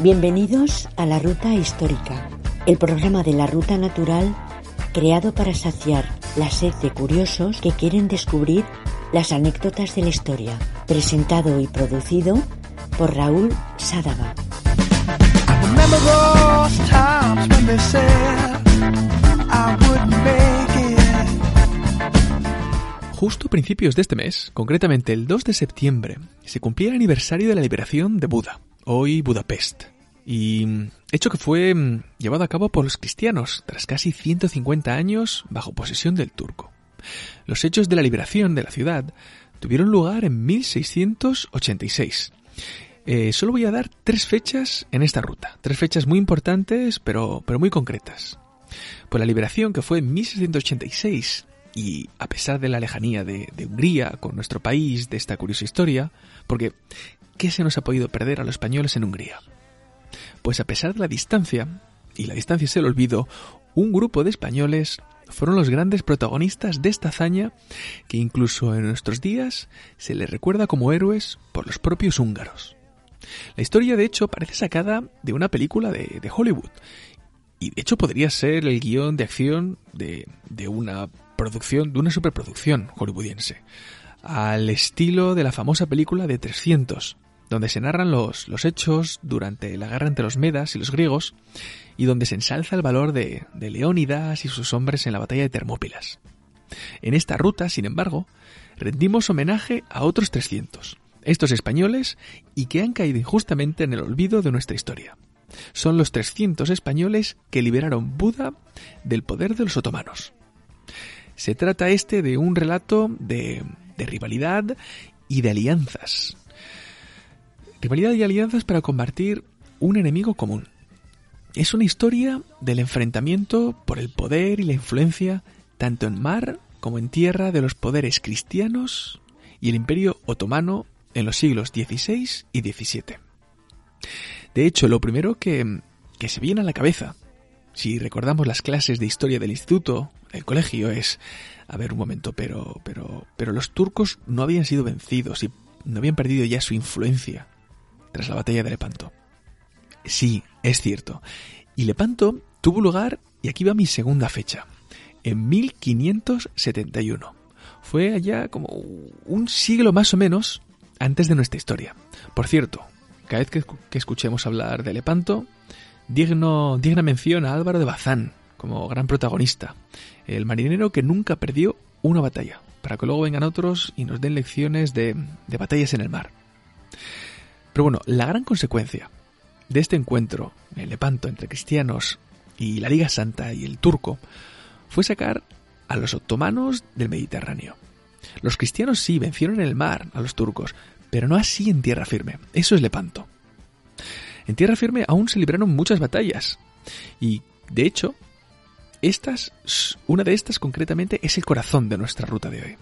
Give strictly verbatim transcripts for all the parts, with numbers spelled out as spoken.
Bienvenidos a La Ruta Histórica, el programa de La Ruta Natural creado para saciar la sed de curiosos que quieren descubrir las anécdotas de la historia, presentado y producido por Raúl Sádaba. Justo a principios de este mes, concretamente el dos de septiembre, se cumplía el aniversario de la liberación de Buda, hoy Budapest, y hecho que fue llevado a cabo por los cristianos tras casi ciento cincuenta años bajo posesión del turco. Los hechos de la liberación de la ciudad tuvieron lugar en mil seiscientos ochenta y seis. Eh, solo voy a dar tres fechas en esta ruta, tres fechas muy importantes pero, pero muy concretas. Pues la liberación, que fue en mil seiscientos ochenta y seis, y a pesar de la lejanía de, de Hungría con nuestro país, de esta curiosa historia, porque ¿qué se nos ha podido perder a los españoles en Hungría? Pues a pesar de la distancia, y la distancia es el olvido, un grupo de españoles fueron los grandes protagonistas de esta hazaña que incluso en nuestros días se les recuerda como héroes por los propios húngaros. La historia, de hecho, parece sacada de una película de, de Hollywood, y de hecho podría ser el guión de acción de, de una producción, de una superproducción hollywoodiense, al estilo de la famosa película de trescientos, donde se narran los, los hechos durante la guerra entre los medas y los griegos, y donde se ensalza el valor de, de Leónidas y sus hombres en la batalla de Termópilas. En esta ruta, sin embargo, rendimos homenaje a otros trescientos, estos españoles, y que han caído injustamente en el olvido de nuestra historia. Son los trescientos españoles que liberaron Buda del poder de los otomanos. Se trata este de un relato de, de rivalidad y de alianzas. Rivalidad y alianzas para combatir un enemigo común. Es una historia del enfrentamiento por el poder y la influencia, tanto en mar como en tierra, de los poderes cristianos y el Imperio Otomano en los siglos dieciséis y diecisiete. De hecho, lo primero que, que se viene a la cabeza, si recordamos las clases de historia del instituto, del colegio, es, a ver un momento, pero, pero, pero los turcos no habían sido vencidos y no habían perdido ya su influencia tras la batalla de Lepanto. Sí, es cierto. Y Lepanto tuvo lugar, y aquí va mi segunda fecha, en mil quinientos setenta y uno. Fue allá como un siglo más o menos antes de nuestra historia. Por cierto, cada vez que, que escuchemos hablar de Lepanto, digno, digna mención a Álvaro de Bazán como gran protagonista, el marinero que nunca perdió una batalla, para que luego vengan otros y nos den lecciones de, de batallas en el mar. Pero bueno, la gran consecuencia de este encuentro, el Lepanto, entre cristianos y la Liga Santa y el turco, fue sacar a los otomanos del Mediterráneo. Los cristianos sí vencieron en el mar a los turcos, pero no así en tierra firme. Eso es Lepanto. En tierra firme aún se libraron muchas batallas, y de hecho, estas, una de estas concretamente, es el corazón de nuestra ruta de hoy.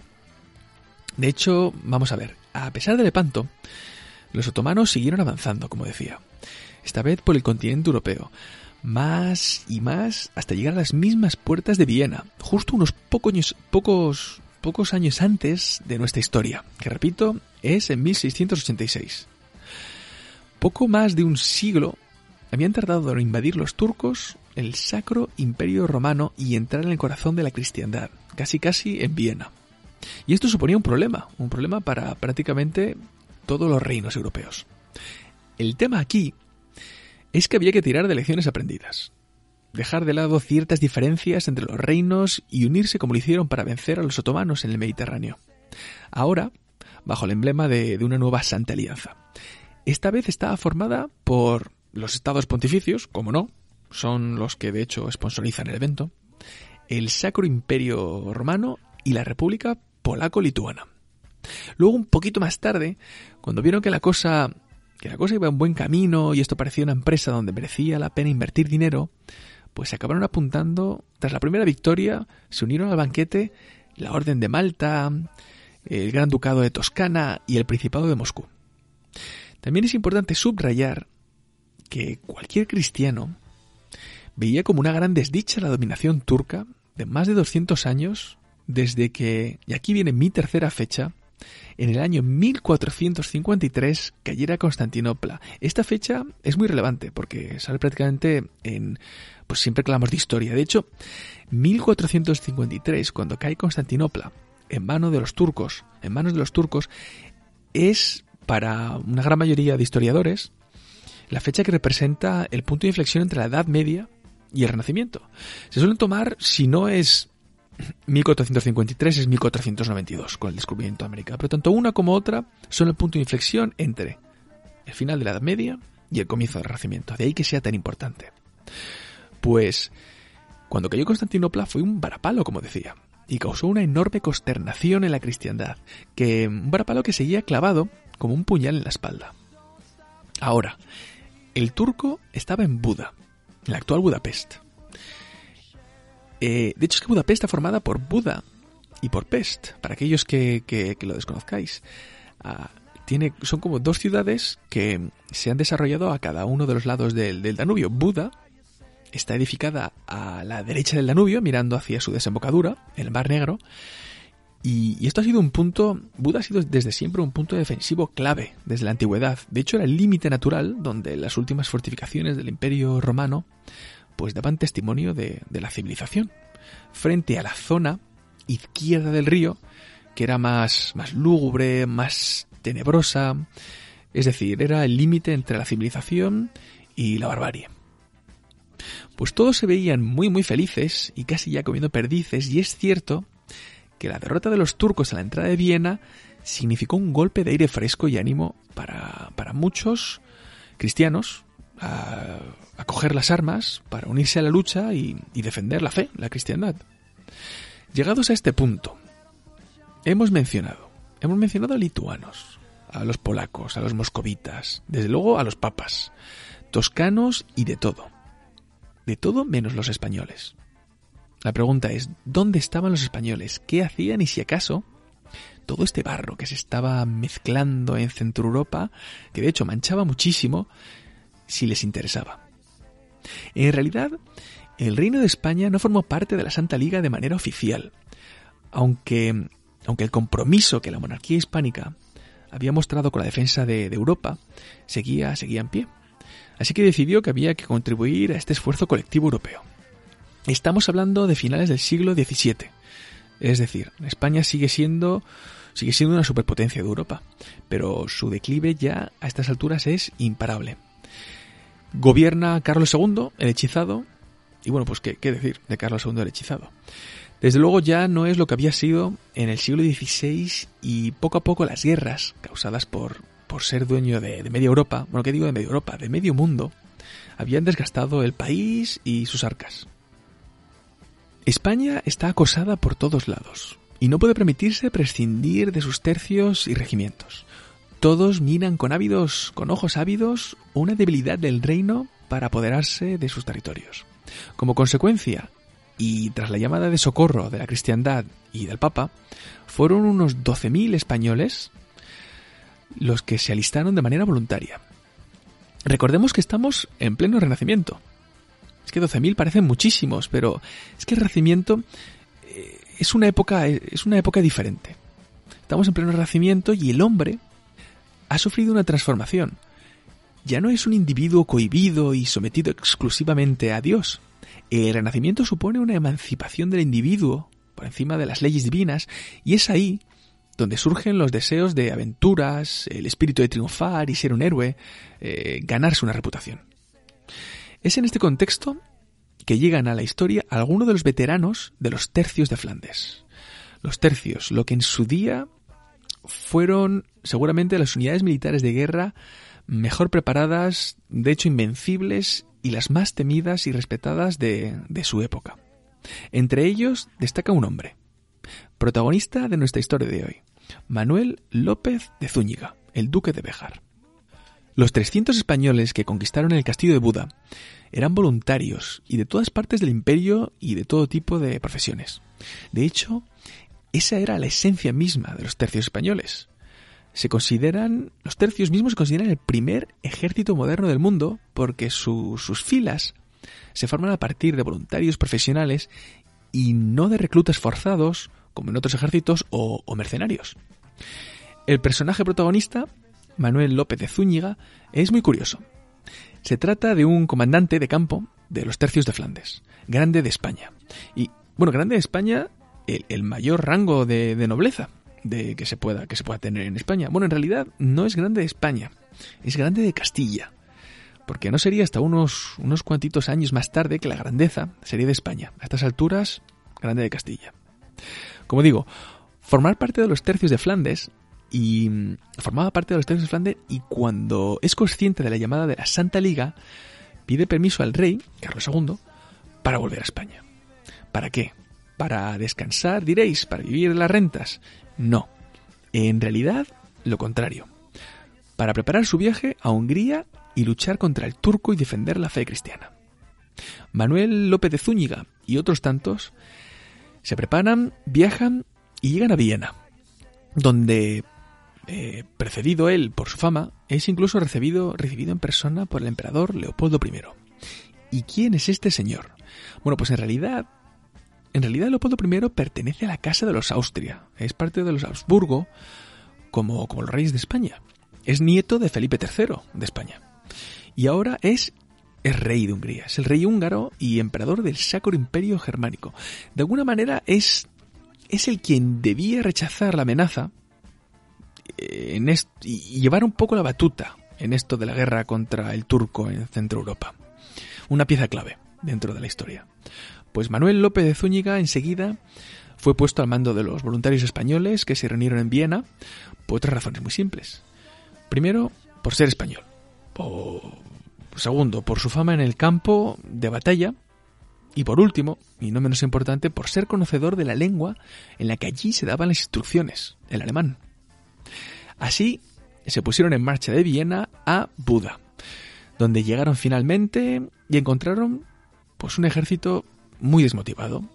De hecho, vamos a ver, a pesar de Lepanto, los otomanos siguieron avanzando, como decía, esta vez por el continente europeo, más y más, hasta llegar a las mismas puertas de Viena, justo unos pocos, pocos, pocos años antes de nuestra historia, que repito, es en mil seiscientos ochenta y seis. Poco más de un siglo habían tardado en invadir los turcos el Sacro Imperio Romano y entrar en el corazón de la cristiandad, casi casi en Viena. Y esto suponía un problema, un problema para prácticamente todos los reinos europeos. El tema aquí es que había que tirar de lecciones aprendidas, dejar de lado ciertas diferencias entre los reinos y unirse como lo hicieron para vencer a los otomanos en el Mediterráneo. Ahora, bajo el emblema de, de una nueva Santa Alianza. Esta vez estaba formada por los estados pontificios, como no, son los que de hecho sponsorizan el evento, el Sacro Imperio Romano y la República Polaco-Lituana. Luego, un poquito más tarde, cuando vieron que la cosa que la cosa iba en buen camino y esto parecía una empresa donde merecía la pena invertir dinero, pues se acabaron apuntando. Tras la primera victoria, se unieron al banquete la Orden de Malta, el Gran Ducado de Toscana y el Principado de Moscú. También es importante subrayar que cualquier cristiano veía como una gran desdicha la dominación turca de más de doscientos años, desde que, y aquí viene mi tercera fecha, en el año mil cuatrocientos cincuenta y tres cayera Constantinopla. Esta fecha es muy relevante porque sale prácticamente en... pues siempre que hablamos de historia. De hecho, mil cuatrocientos cincuenta y tres, cuando cae Constantinopla en manos de los turcos, en manos de los turcos, es para una gran mayoría de historiadores la fecha que representa el punto de inflexión entre la Edad Media y el Renacimiento. Se suelen tomar, si no es mil cuatrocientos cincuenta y tres, es mil cuatrocientos noventa y dos, con el descubrimiento de América. Pero tanto una como otra son el punto de inflexión entre el final de la Edad Media y el comienzo del Renacimiento. De ahí que sea tan importante. Pues cuando cayó Constantinopla fue un varapalo, como decía, y causó una enorme consternación en la cristiandad, que un varapalo que seguía clavado como un puñal en la espalda. Ahora, el turco estaba en Buda, en la actual Budapest. Eh, de hecho, es que Budapest está formada por Buda y por Pest, para aquellos que, que, que lo desconozcáis. Ah, tiene, son como dos ciudades que se han desarrollado a cada uno de los lados del, del Danubio. Buda está edificada a la derecha del Danubio, mirando hacia su desembocadura, el Mar Negro, y, y esto ha sido un punto, Buda ha sido desde siempre un punto defensivo clave, desde la antigüedad. De hecho, era el límite natural donde las últimas fortificaciones del Imperio Romano pues daban testimonio de, de la civilización, frente a la zona izquierda del río, que era más, más lúgubre, más tenebrosa, es decir, era el límite entre la civilización y la barbarie. Pues todos se veían muy muy felices y casi ya comiendo perdices, y es cierto que la derrota de los turcos a la entrada de Viena significó un golpe de aire fresco y ánimo para, para muchos cristianos a, a coger las armas para unirse a la lucha y, y defender la fe, la cristiandad. Llegados a este punto, hemos mencionado, hemos mencionado a lituanos, a los polacos, a los moscovitas, desde luego a los papas, toscanos y de todo. De todo menos los españoles. La pregunta es, ¿dónde estaban los españoles? ¿Qué hacían? Y si acaso, todo este barro que se estaba mezclando en Centro Europa, que de hecho manchaba muchísimo, si les interesaba. En realidad, el Reino de España no formó parte de la Santa Liga de manera oficial, aunque, aunque el compromiso que la monarquía hispánica había mostrado con la defensa de, de Europa seguía, seguía en pie. Así que decidió que había que contribuir a este esfuerzo colectivo europeo. Estamos hablando de finales del siglo diecisiete. Es decir, España sigue siendo, sigue siendo una superpotencia de Europa, pero su declive ya a estas alturas es imparable. Gobierna Carlos segundo, el hechizado, y bueno, pues qué, qué decir de Carlos segundo el hechizado. Desde luego ya no es lo que había sido en el siglo dieciséis, y poco a poco las guerras causadas por... por ser dueño de, de media Europa, bueno, ¿qué digo de media Europa? De medio mundo, habían desgastado el país y sus arcas. España está acosada por todos lados y no puede permitirse prescindir de sus tercios y regimientos. Todos miran con ávidos, con ojos ávidos, una debilidad del reino para apoderarse de sus territorios. Como consecuencia, y tras la llamada de socorro de la cristiandad y del Papa, fueron unos doce mil españoles los que se alistaron de manera voluntaria. Recordemos que estamos en pleno Renacimiento. Es que doce mil parecen muchísimos, pero es que el Renacimiento es una época, es una época diferente. Estamos en pleno Renacimiento y el hombre ha sufrido una transformación. Ya no es un individuo cohibido y sometido exclusivamente a Dios. El Renacimiento supone una emancipación del individuo por encima de las leyes divinas, y es ahí donde surgen los deseos de aventuras, el espíritu de triunfar y ser un héroe, eh, ganarse una reputación. Es en este contexto que llegan a la historia algunos de los veteranos de los tercios de Flandes. Los tercios, lo que en su día fueron seguramente las unidades militares de guerra mejor preparadas, de hecho invencibles, y las más temidas y respetadas de, de su época. Entre ellos destaca un hombre, protagonista de nuestra historia de hoy, Manuel López de Zúñiga, el duque de Béjar. Los trescientos españoles que conquistaron el castillo de Buda eran voluntarios y de todas partes del imperio y de todo tipo de profesiones. De hecho, esa era la esencia misma de los tercios españoles. Se consideran, los tercios mismos se consideran el primer ejército moderno del mundo porque su, sus filas se forman a partir de voluntarios profesionales y no de reclutas forzados, como en otros ejércitos, o, o mercenarios. El personaje protagonista, Manuel López de Zúñiga, es muy curioso. Se trata de un comandante de campo de los tercios de Flandes, grande de España. Y, bueno, grande de España, el, el mayor rango de, de nobleza de que, se pueda, que se pueda tener en España. Bueno, en realidad no es grande de España, es grande de Castilla, porque no sería hasta unos, unos cuantitos años más tarde que la grandeza sería de España. A estas alturas, grande de Castilla. Como digo, formar parte de los tercios de Flandes y formaba parte de los tercios de Flandes y cuando es consciente de la llamada de la Santa Liga, pide permiso al rey, Carlos segundo, para volver a España. ¿Para qué? ¿Para descansar, diréis? ¿Para vivir las rentas? No. En realidad, lo contrario. Para preparar su viaje a Hungría y luchar contra el turco y defender la fe cristiana. Manuel López de Zúñiga y otros tantos se preparan, viajan y llegan a Viena, donde, eh, precedido él por su fama, es incluso recibido, recibido en persona por el emperador Leopoldo primero. ¿Y quién es este señor? Bueno, pues en realidad, en realidad Leopoldo primero pertenece a la casa de los Austria, es parte de los Habsburgo como, como los reyes de España. Es nieto de Felipe tercero de España. Y ahora es... es rey de Hungría, es el rey húngaro y emperador del Sacro Imperio Germánico. De alguna manera es, es el quien debía rechazar la amenaza en est- y llevar un poco la batuta en esto de la guerra contra el turco en Centro Europa. Una pieza clave dentro de la historia. Pues Manuel López de Zúñiga enseguida fue puesto al mando de los voluntarios españoles que se reunieron en Viena por otras razones muy simples. Primero, por ser español. O... Segundo, por su fama en el campo de batalla. Y por último, y no menos importante, por ser conocedor de la lengua en la que allí se daban las instrucciones, el alemán. Así se pusieron en marcha de Viena a Buda, donde llegaron finalmente y encontraron pues un ejército muy desmotivado.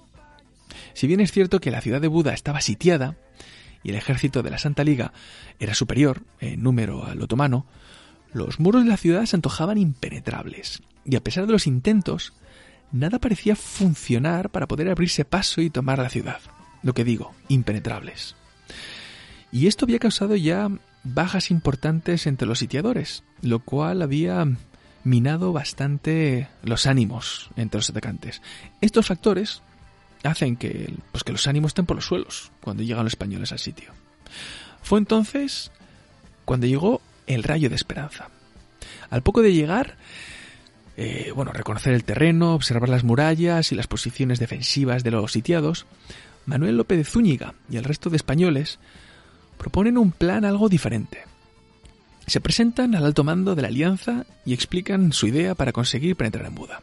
Si bien es cierto que la ciudad de Buda estaba sitiada y el ejército de la Santa Liga era superior en número al otomano, los muros de la ciudad se antojaban impenetrables, y a pesar de los intentos, nada parecía funcionar para poder abrirse paso y tomar la ciudad. Lo que digo, impenetrables. Y esto había causado ya bajas importantes entre los sitiadores, lo cual había minado bastante los ánimos entre los atacantes. Estos factores hacen que, pues que los ánimos estén por los suelos cuando llegan los españoles al sitio. Fue entonces cuando llegó el rayo de esperanza. Al poco de llegar, eh, bueno, reconocer el terreno, observar las murallas y las posiciones defensivas de los sitiados, Manuel López de Zúñiga y el resto de españoles proponen un plan algo diferente. Se presentan al alto mando de la alianza y explican su idea para conseguir penetrar en Buda.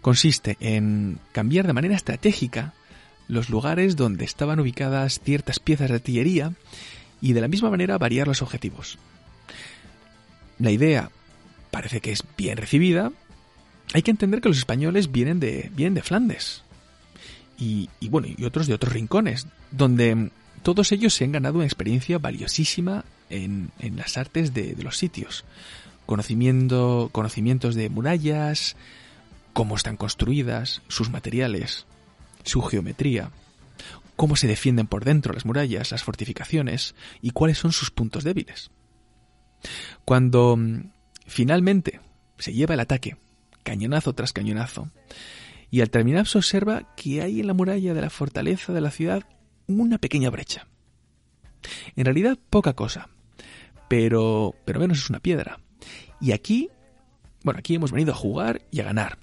Consiste en cambiar de manera estratégica los lugares donde estaban ubicadas ciertas piezas de artillería y de la misma manera variar los objetivos. La idea parece que es bien recibida. Hay que entender que los españoles vienen de, vienen de Flandes y, y bueno, y otros de otros rincones, donde todos ellos se han ganado una experiencia valiosísima en, en las artes de, de los sitios. Conocimiento, conocimientos de murallas, cómo están construidas, sus materiales, su geometría, cómo se defienden por dentro las murallas, las fortificaciones y cuáles son sus puntos débiles. Cuando finalmente se lleva el ataque, cañonazo tras cañonazo, y al terminar se observa que hay en la muralla de la fortaleza de la ciudad una pequeña brecha. En realidad poca cosa, pero, pero menos es una piedra. Y aquí, bueno, aquí hemos venido a jugar y a ganar.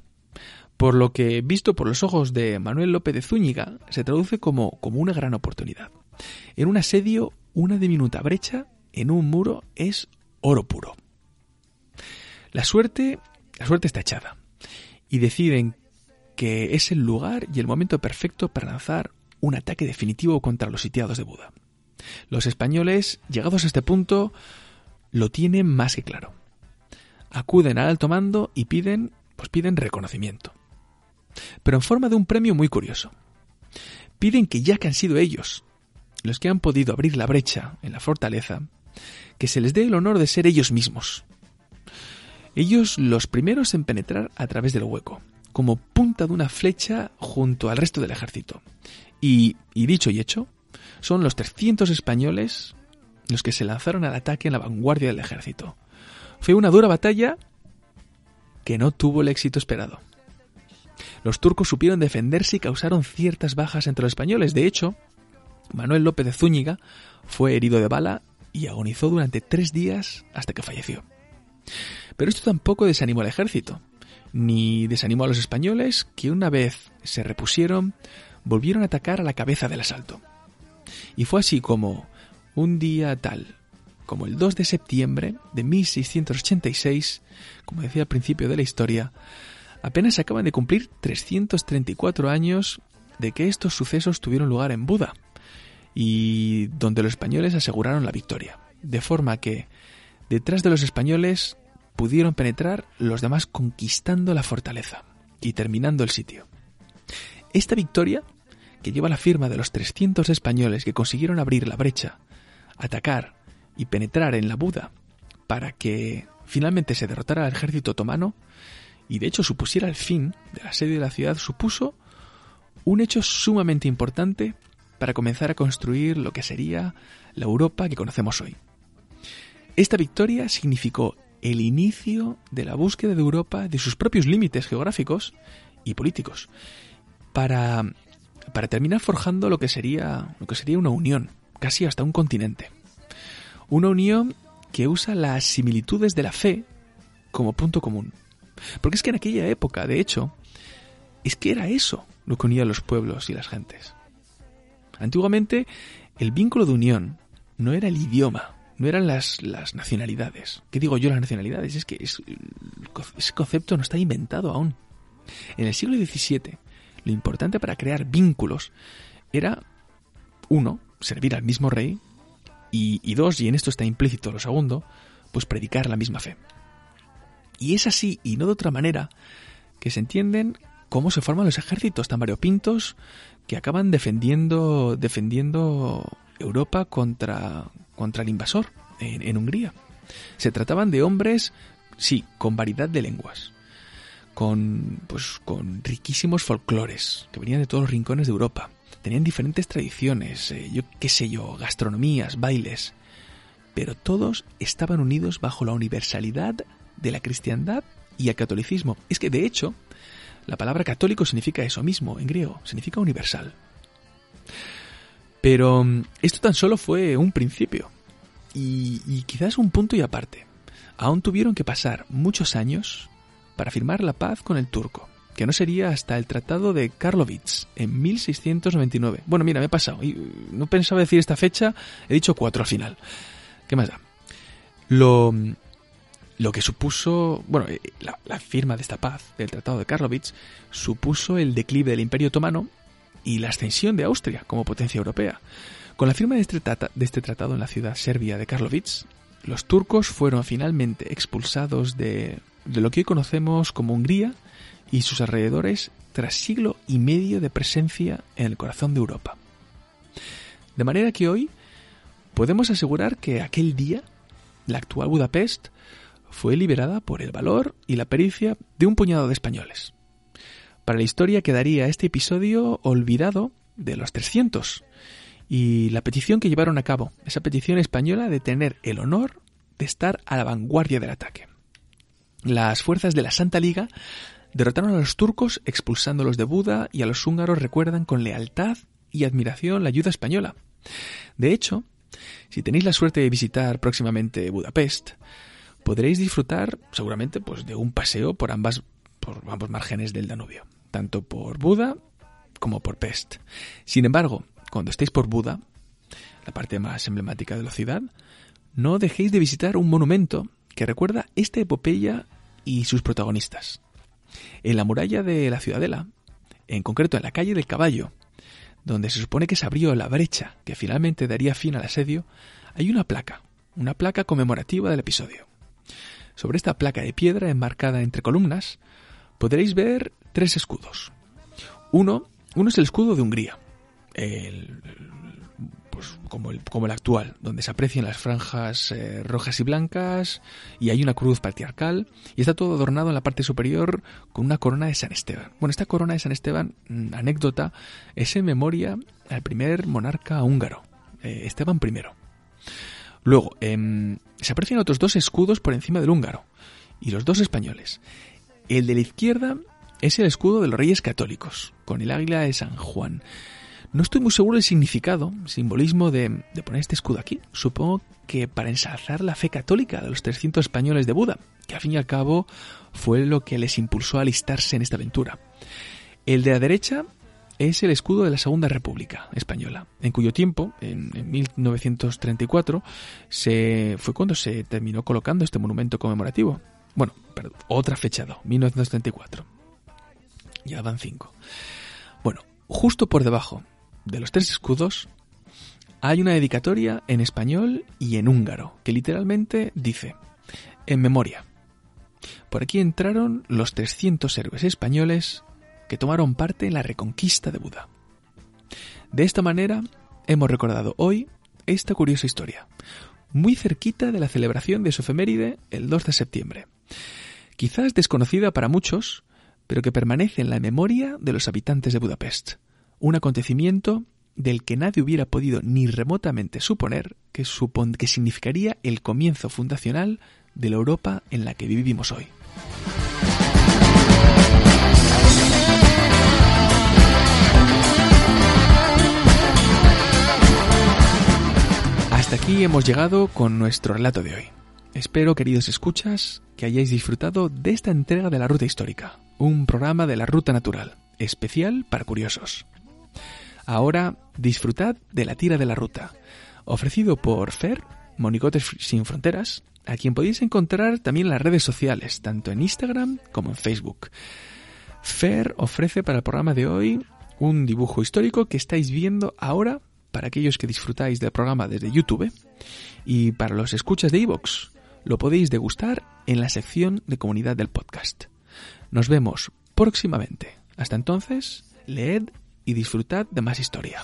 Por lo que, visto por los ojos de Manuel López de Zúñiga, se traduce como, como una gran oportunidad. En un asedio, una diminuta brecha en un muro es oro puro. La suerte, la suerte está echada y deciden que es el lugar y el momento perfecto para lanzar un ataque definitivo contra los sitiados de Buda. Los españoles, llegados a este punto, lo tienen más que claro. Acuden al alto mando y piden, pues piden reconocimiento, pero en forma de un premio muy curioso. Piden que ya que han sido ellos los que han podido abrir la brecha en la fortaleza, que se les dé el honor de ser ellos mismos. Ellos los primeros en penetrar a través del hueco, como punta de una flecha junto al resto del ejército. Y, y dicho y hecho, son los trescientos españoles los que se lanzaron al ataque en la vanguardia del ejército. Fue una dura batalla que no tuvo el éxito esperado. Los turcos supieron defenderse y causaron ciertas bajas entre los españoles. De hecho, Manuel López de Zúñiga fue herido de bala y agonizó durante tres días hasta que falleció. Pero esto tampoco desanimó al ejército, ni desanimó a los españoles, que una vez se repusieron, volvieron a atacar a la cabeza del asalto. Y fue así como, un día tal, como el dos de septiembre de mil seiscientos ochenta y seis, como decía al principio de la historia, apenas se acaban de cumplir trescientos treinta y cuatro años de que estos sucesos tuvieron lugar en Buda, y donde los españoles aseguraron la victoria, de forma que, detrás de los españoles, pudieron penetrar los demás conquistando la fortaleza y terminando el sitio. Esta victoria, que lleva la firma de los trescientos españoles que consiguieron abrir la brecha, atacar y penetrar en la Buda para que finalmente se derrotara al ejército otomano y de hecho supusiera el fin del asedio de la ciudad, supuso un hecho sumamente importante para comenzar a construir lo que sería la Europa que conocemos hoy. Esta victoria significó el inicio de la búsqueda de Europa de sus propios límites geográficos y políticos para, para terminar forjando lo que sería, lo que sería una unión, casi hasta un continente. Una unión que usa las similitudes de la fe como punto común. Porque es que en aquella época, de hecho, es que era eso lo que unía a los pueblos y las gentes. Antiguamente, el vínculo de unión no era el idioma, no eran las, las nacionalidades. ¿Qué digo yo las nacionalidades? Es que es, ese concepto no está inventado aún. En el siglo diecisiete, lo importante para crear vínculos era, uno, servir al mismo rey, y, y dos, y en esto está implícito lo segundo, pues predicar la misma fe. Y es así, y no de otra manera, que se entienden cómo se forman los ejércitos tan variopintos que acaban defendiendo, defendiendo Europa contra... contra el invasor en, en Hungría. Se trataban de hombres, sí, con variedad de lenguas, con pues con riquísimos folclores que venían de todos los rincones de Europa. Tenían diferentes tradiciones, eh, yo qué sé yo, gastronomías, bailes, pero todos estaban unidos bajo la universalidad de la cristiandad y el catolicismo. Es que de hecho, la palabra católico significa eso mismo en griego, significa universal. Pero esto tan solo fue un principio y, y quizás un punto y aparte. Aún tuvieron que pasar muchos años para firmar la paz con el turco, que no sería hasta el Tratado de Karlovitz en mil seiscientos noventa y nueve. Bueno, mira, me he pasado. No pensaba decir esta fecha, he dicho cuatro al final. ¿Qué más da? Lo, lo que supuso, bueno, la, la firma de esta paz, del Tratado de Karlovitz, supuso el declive del Imperio Otomano y la ascensión de Austria como potencia europea. Con la firma de este, trata, de este tratado en la ciudad serbia de Karlovitz, los turcos fueron finalmente expulsados de, de lo que hoy conocemos como Hungría y sus alrededores tras siglo y medio de presencia en el corazón de Europa. De manera que hoy podemos asegurar que aquel día, la actual Budapest fue liberada por el valor y la pericia de un puñado de españoles. Para la historia quedaría este episodio olvidado de los trescientos y la petición que llevaron a cabo, esa petición española de tener el honor de estar a la vanguardia del ataque. Las fuerzas de la Santa Liga derrotaron a los turcos expulsándolos de Buda y a los húngaros recuerdan con lealtad y admiración la ayuda española. De hecho, si tenéis la suerte de visitar próximamente Budapest, podréis disfrutar seguramente pues, de un paseo por ambas, por ambos márgenes del Danubio, tanto por Buda como por Pest. Sin embargo, cuando estéis por Buda, la parte más emblemática de la ciudad, no dejéis de visitar un monumento que recuerda esta epopeya y sus protagonistas. En la muralla de la ciudadela, en concreto en la calle del Caballo, donde se supone que se abrió la brecha que finalmente daría fin al asedio, hay una placa, una placa conmemorativa del episodio. Sobre esta placa de piedra enmarcada entre columnas, podréis ver tres escudos. Uno, uno es el escudo de Hungría, el, pues como, el, como el actual, donde se aprecian las franjas eh, rojas y blancas, y hay una cruz patriarcal, y está todo adornado en la parte superior con una corona de San Esteban. Bueno, esta corona de San Esteban, anécdota, es en memoria al primer monarca húngaro, eh, Esteban primero. Luego, eh, se aprecian otros dos escudos por encima del húngaro, y los dos españoles. El de la izquierda es el escudo de los Reyes Católicos, con el águila de San Juan. No estoy muy seguro del significado, simbolismo de, de poner este escudo aquí. Supongo que para ensalzar la fe católica de los trescientos españoles de Buda, que al fin y al cabo fue lo que les impulsó a alistarse en esta aventura. El de la derecha es el escudo de la Segunda República Española, en cuyo tiempo, en, en mil novecientos treinta y cuatro, se, fue cuando se terminó colocando este monumento conmemorativo. Bueno, perdón, otra fecha, mil novecientos treinta y cuatro. Ya van cinco. Bueno, justo por debajo de los tres escudos hay una dedicatoria en español y en húngaro, que literalmente dice: en memoria. Por aquí entraron los trescientos héroes españoles que tomaron parte en la reconquista de Buda. De esta manera hemos recordado hoy esta curiosa historia, muy cerquita de la celebración de su efeméride el dos de septiembre. Quizás desconocida para muchos, pero que permanece en la memoria de los habitantes de Budapest. Un acontecimiento del que nadie hubiera podido ni remotamente suponer que, supon- que significaría el comienzo fundacional de la Europa en la que vivimos hoy. Hasta aquí hemos llegado con nuestro relato de hoy. Espero, queridos escuchas, que hayáis disfrutado de esta entrega de La Ruta Histórica, un programa de La Ruta Natural, especial para curiosos. Ahora disfrutad de la tira de la ruta, ofrecido por Fer, Monigotes sin fronteras, a quien podéis encontrar también en las redes sociales, tanto en Instagram como en Facebook. Fer ofrece para el programa de hoy un dibujo histórico que estáis viendo ahora, para aquellos que disfrutáis del programa desde YouTube, y para los escuchas de iVoox, lo podéis degustar en la sección de comunidad del podcast. Nos vemos próximamente. Hasta entonces, leed y disfrutad de más historia.